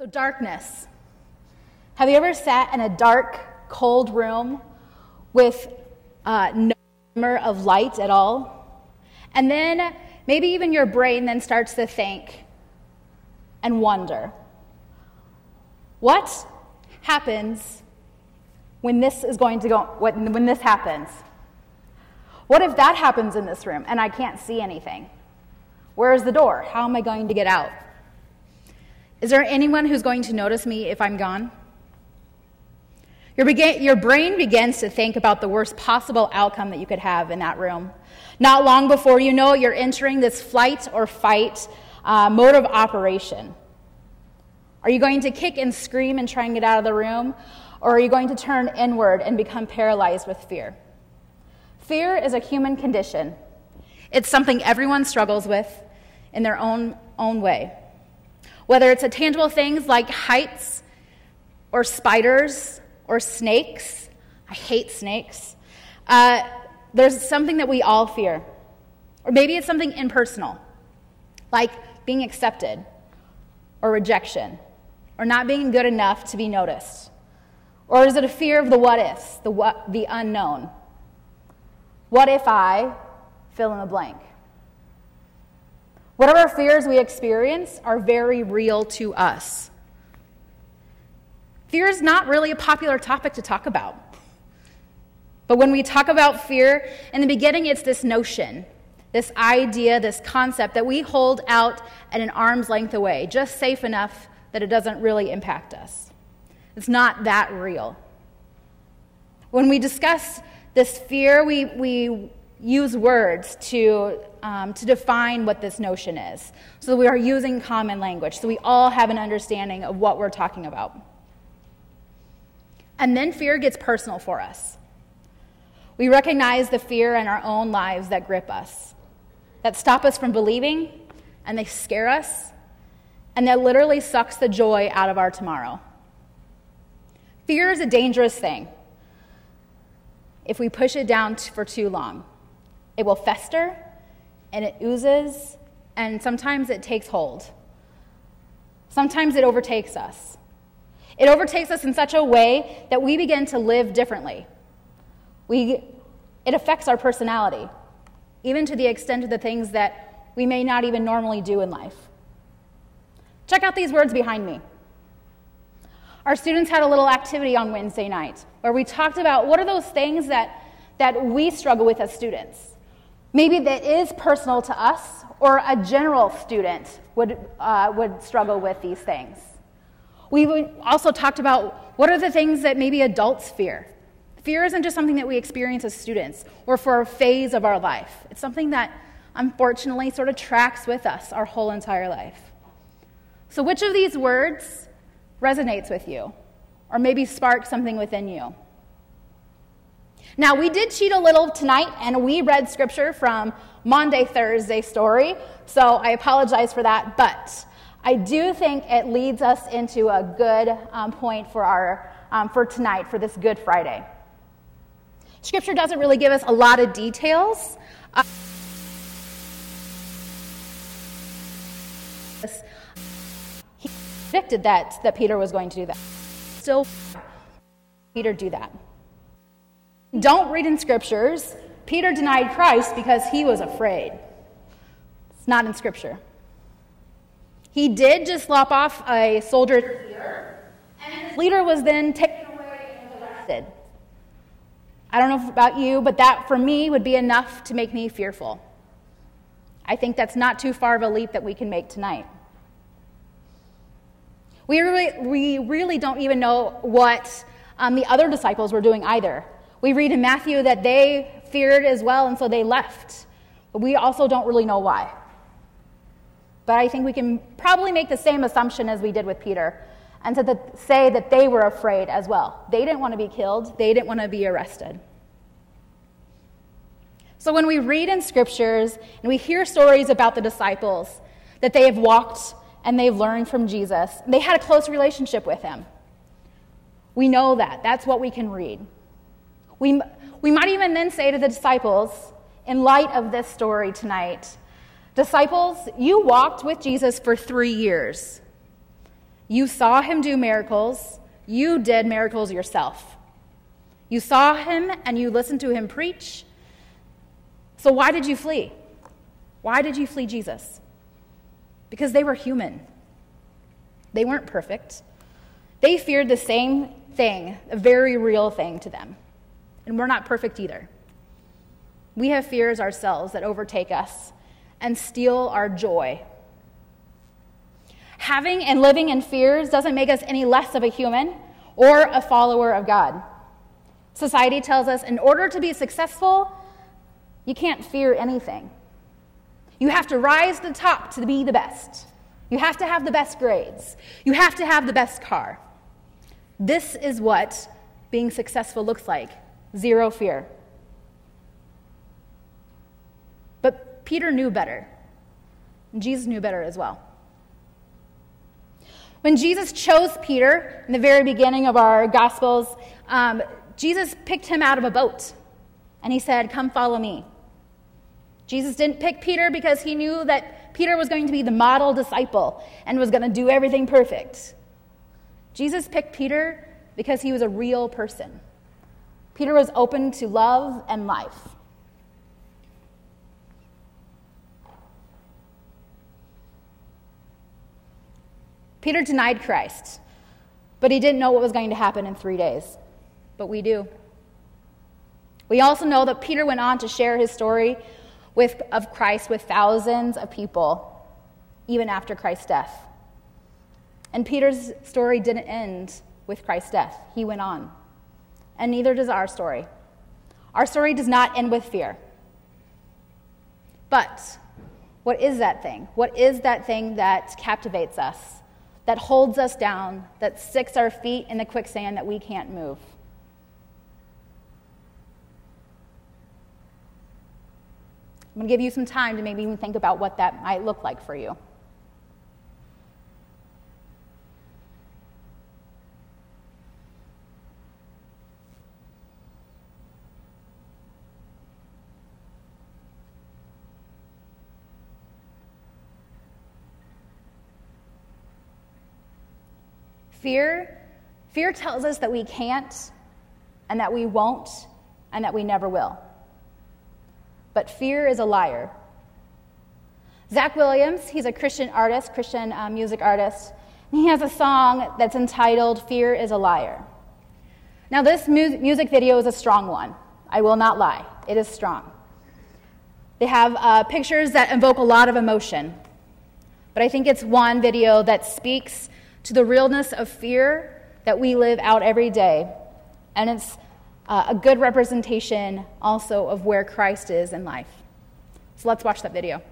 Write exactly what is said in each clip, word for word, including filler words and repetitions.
So darkness. Have you ever sat in a dark, cold room with uh, no glimmer of light at all? And then maybe even your brain then starts to think and wonder, what happens when this is going to go, when this happens? What if that happens in this room and I can't see anything? Where is the door? How am I going to get out? Is there anyone who's going to notice me if I'm gone? Your, begin, your brain begins to think about the worst possible outcome that you could have in that room. Not long before you know it, you're entering this flight or fight uh, mode of operation. Are you going to kick and scream and try and get out of the room? Or are you going to turn inward and become paralyzed with fear? Fear is a human condition. It's something everyone struggles with in their own, own way. Whether it's a tangible things like heights or spiders or snakes. I hate snakes. Uh, there's something that we all fear. Or maybe it's something impersonal, like being accepted or rejection or not being good enough to be noticed. Or is it a fear of the what-ifs, the what, the unknown? What if I fill in the blank? Whatever fears we experience are very real to us. Fear is not really a popular topic to talk about. But when we talk about fear, in the beginning it's this notion, this idea, this concept that we hold out at an arm's length away, just safe enough that it doesn't really impact us. It's not that real. When we discuss this fear, we we use words to um, to define what this notion is. So we are using common language, so we all have an understanding of what we're talking about. And then fear gets personal for us. We recognize the fear in our own lives that grip us, that stop us from believing, and they scare us, and that literally sucks the joy out of our tomorrow. Fear is a dangerous thing. If we push it down t- for too long, it will fester, and it oozes, and sometimes it takes hold. Sometimes it overtakes us. It overtakes us in such a way that we begin to live differently. We, it affects our personality, even to the extent of the things that we may not even normally do in life. Check out these words behind me. Our students had a little activity on Wednesday night where we talked about what are those things that, that we struggle with as students. Maybe that is personal to us, or a general student would, uh, would struggle with these things. We also talked about what are the things that maybe adults fear. Fear isn't just something that we experience as students or for a phase of our life. It's something that unfortunately sort of tracks with us our whole entire life. So which of these words resonates with you, or maybe sparks something within you? Now, we did cheat a little tonight, and we read scripture from Maundy Thursday story, so I apologize for that, but I do think it leads us into a good um, point for our um, for tonight, for this Good Friday. Scripture doesn't really give us a lot of details. Uh, predicted that that Peter was going to do that. Still, Peter do that. Don't read in scriptures, Peter denied Christ because he was afraid. It's not in scripture. He did just lop off a soldier's leader, and his leader was then taken away and arrested. I don't know about you, but that for me would be enough to make me fearful. I think that's not too far of a leap that we can make tonight. We really, we really don't even know what um, the other disciples were doing either. We read in Matthew that they feared as well, and so they left. But we also don't really know why. But I think we can probably make the same assumption as we did with Peter, and to the, say that they were afraid as well. They didn't want to be killed. They didn't want to be arrested. So when we read in scriptures and we hear stories about the disciples, that they have walked and they've learned from Jesus, they had a close relationship with him. We know that. That's what we can read. We, we might even then say to the disciples, in light of this story tonight, disciples, you walked with Jesus for three years. You saw him do miracles. You did miracles yourself. You saw him and you listened to him preach. So why did you flee? Why did you flee Jesus? Because they were human. They weren't perfect. They feared the same thing, a very real thing to them. And we're not perfect either. We have fears ourselves that overtake us and steal our joy. Having and living in fears doesn't make us any less of a human or a follower of God. Society tells us in order to be successful, you can't fear anything. You have to rise to the top to be the best. You have to have the best grades. You have to have the best car. This is what being successful looks like. Zero fear. But Peter knew better. And Jesus knew better as well. When Jesus chose Peter in the very beginning of our Gospels, um, Jesus picked him out of a boat, and he said, "Come follow me." Jesus didn't pick Peter because he knew that Peter was going to be the model disciple and was going to do everything perfect. Jesus picked Peter because he was a real person. Peter was open to love and life. Peter denied Christ, but he didn't know what was going to happen in three days. But we do. We also know that Peter went on to share his story with, of Christ with thousands of people, even after Christ's death. And Peter's story didn't end with Christ's death. He went on. And neither does our story. Our story does not end with fear. But what is that thing? What is that thing that captivates us? That holds us down, that sticks our feet in the quicksand that we can't move. I'm going to give you some time to maybe even think about what that might look like for you. Fear, fear tells us that we can't, and that we won't, and that we never will. But fear is a liar. Zach Williams, he's a Christian artist, Christian uh, music artist, and he has a song that's entitled "Fear is a Liar." Now, this mu- music video is a strong one. I will not lie. It is strong. They have uh, pictures that evoke a lot of emotion. But I think it's one video that speaks to the realness of fear that we live out every day. And it's uh, a good representation also of where Christ is in life. So let's watch that video.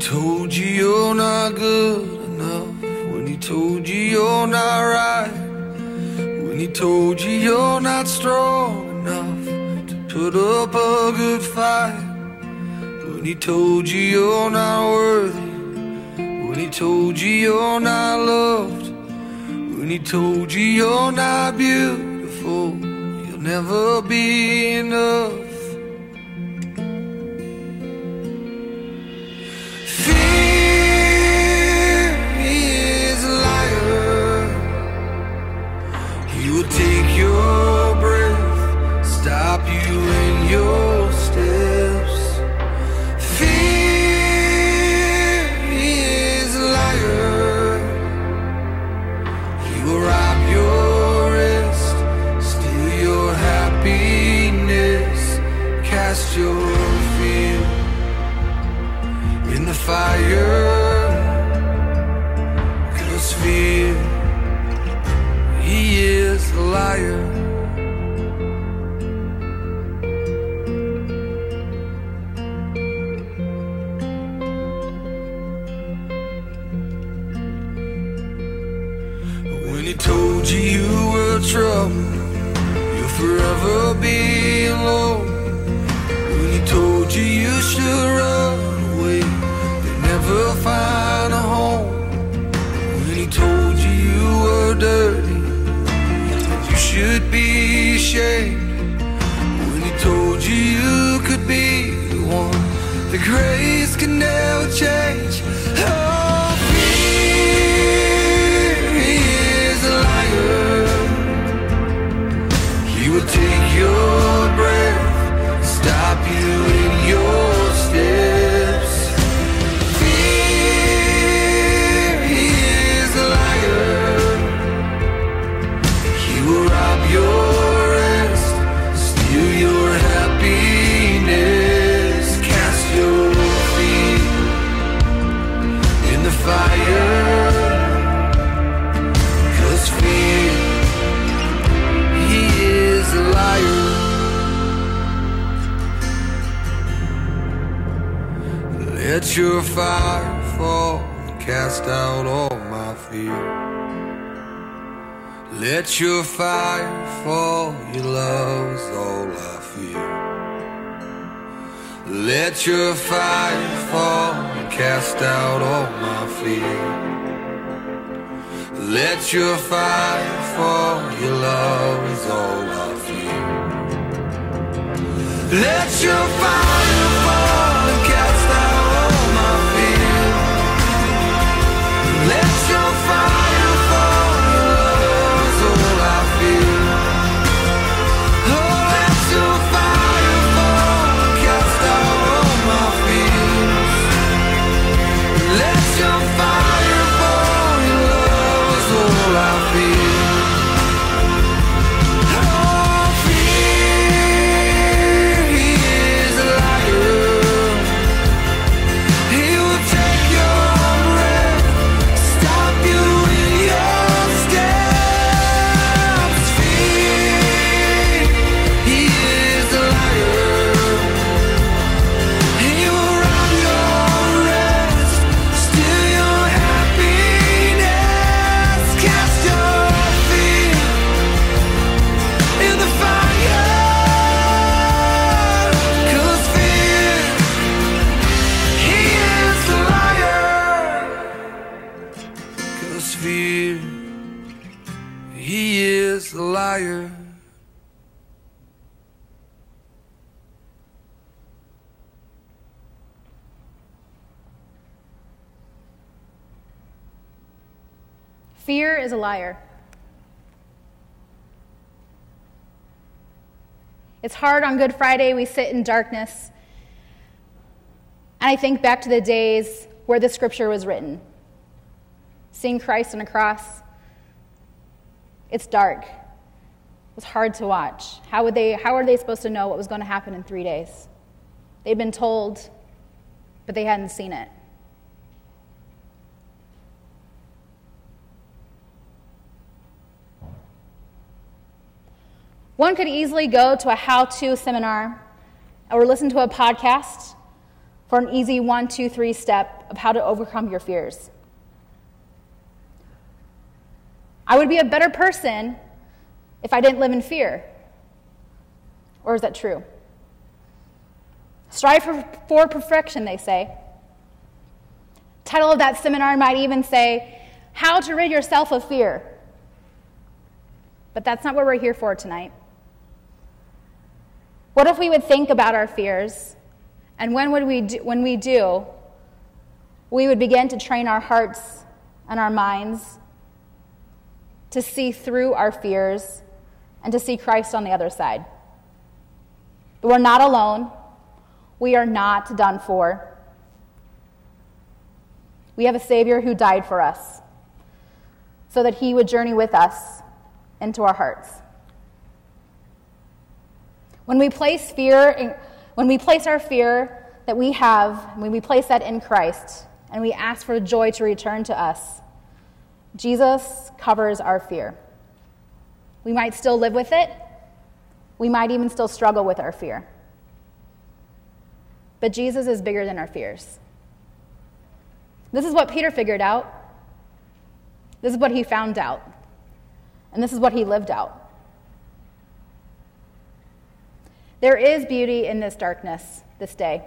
Told you you're not good enough, when he told you you're not right, when he told you you're not strong enough to put up a good fight, when he told you you're not worthy, when he told you you're not loved, when he told you you're not beautiful, you'll never be enough. Told you trouble, you'll forever be alone. When he told you you should run away, they never find a home. When he told you you were dirty, you should be ashamed. When he told you you could be the one, the grace can never change. Oh, fear, he is a liar. He will take your breath, stop you in your steps. Fear, he is a liar. He will rob your rest, steal your happiness. Fire, 'cause fear, he is a liar. Let your fire fall, cast out all my fear. Let your fire fall, your love's all I fear. Let your fire fall, cast out all my fear. Let your fire fall, your love is all I fear. Let your fire fall, cast out all my fear. Let your fire is a liar. It's hard on Good Friday, we sit in darkness. And I think back to the days where the scripture was written. Seeing Christ on a cross, it's dark. It was hard to watch. How would they, how are they supposed to know what was going to happen in three days? They'd been told, but they hadn't seen it. One could easily go to a how-to seminar or listen to a podcast for an easy one, two, three step of how to overcome your fears. I would be a better person if I didn't live in fear. Or is that true? Strive for, for perfection, they say. Title of that seminar might even say, How to Rid Yourself of Fear. But that's not what we're here for tonight. What if we would think about our fears, and when would we do, when we do, we would begin to train our hearts and our minds to see through our fears and to see Christ on the other side. But we're not alone. We are not done for. We have a Savior who died for us so that he would journey with us into our hearts. When we place fear, in, when we place our fear that we have, when we place that in Christ, and we ask for joy to return to us, Jesus covers our fear. We might still live with it. We might even still struggle with our fear. But Jesus is bigger than our fears. This is what Peter figured out. This is what he found out. And this is what he lived out. There is beauty in this darkness this day.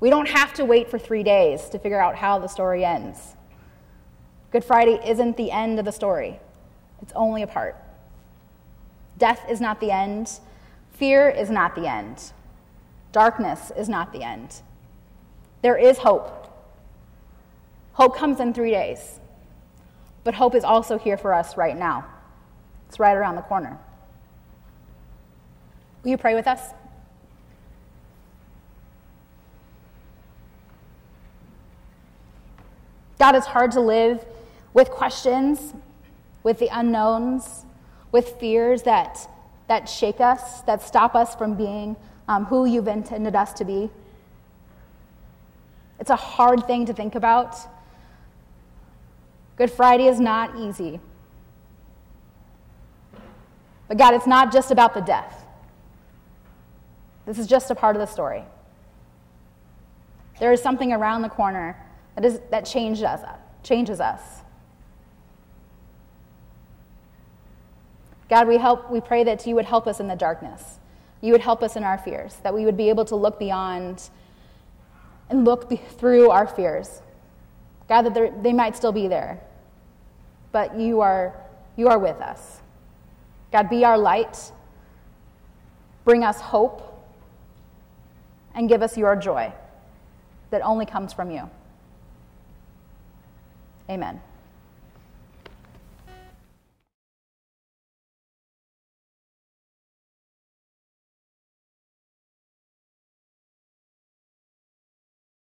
We don't have to wait for three days to figure out how the story ends. Good Friday isn't the end of the story. It's only a part. Death is not the end. Fear is not the end. Darkness is not the end. There is hope. Hope comes in three days. But hope is also here for us right now. It's right around the corner. Will you pray with us? God, it's hard to live with questions, with the unknowns, with fears that that shake us, that stop us from being um, who you've intended us to be. It's a hard thing to think about. Good Friday is not easy. But God, it's not just about the death. This is just a part of the story. There is something around the corner that is that changes us, changes us. God, we help. We pray that you would help us in the darkness. You would help us in our fears, that we would be able to look beyond and look be- through our fears. God, that they might still be there, but you are you are with us. God, be our light. Bring us hope and give us your joy that only comes from you. Amen.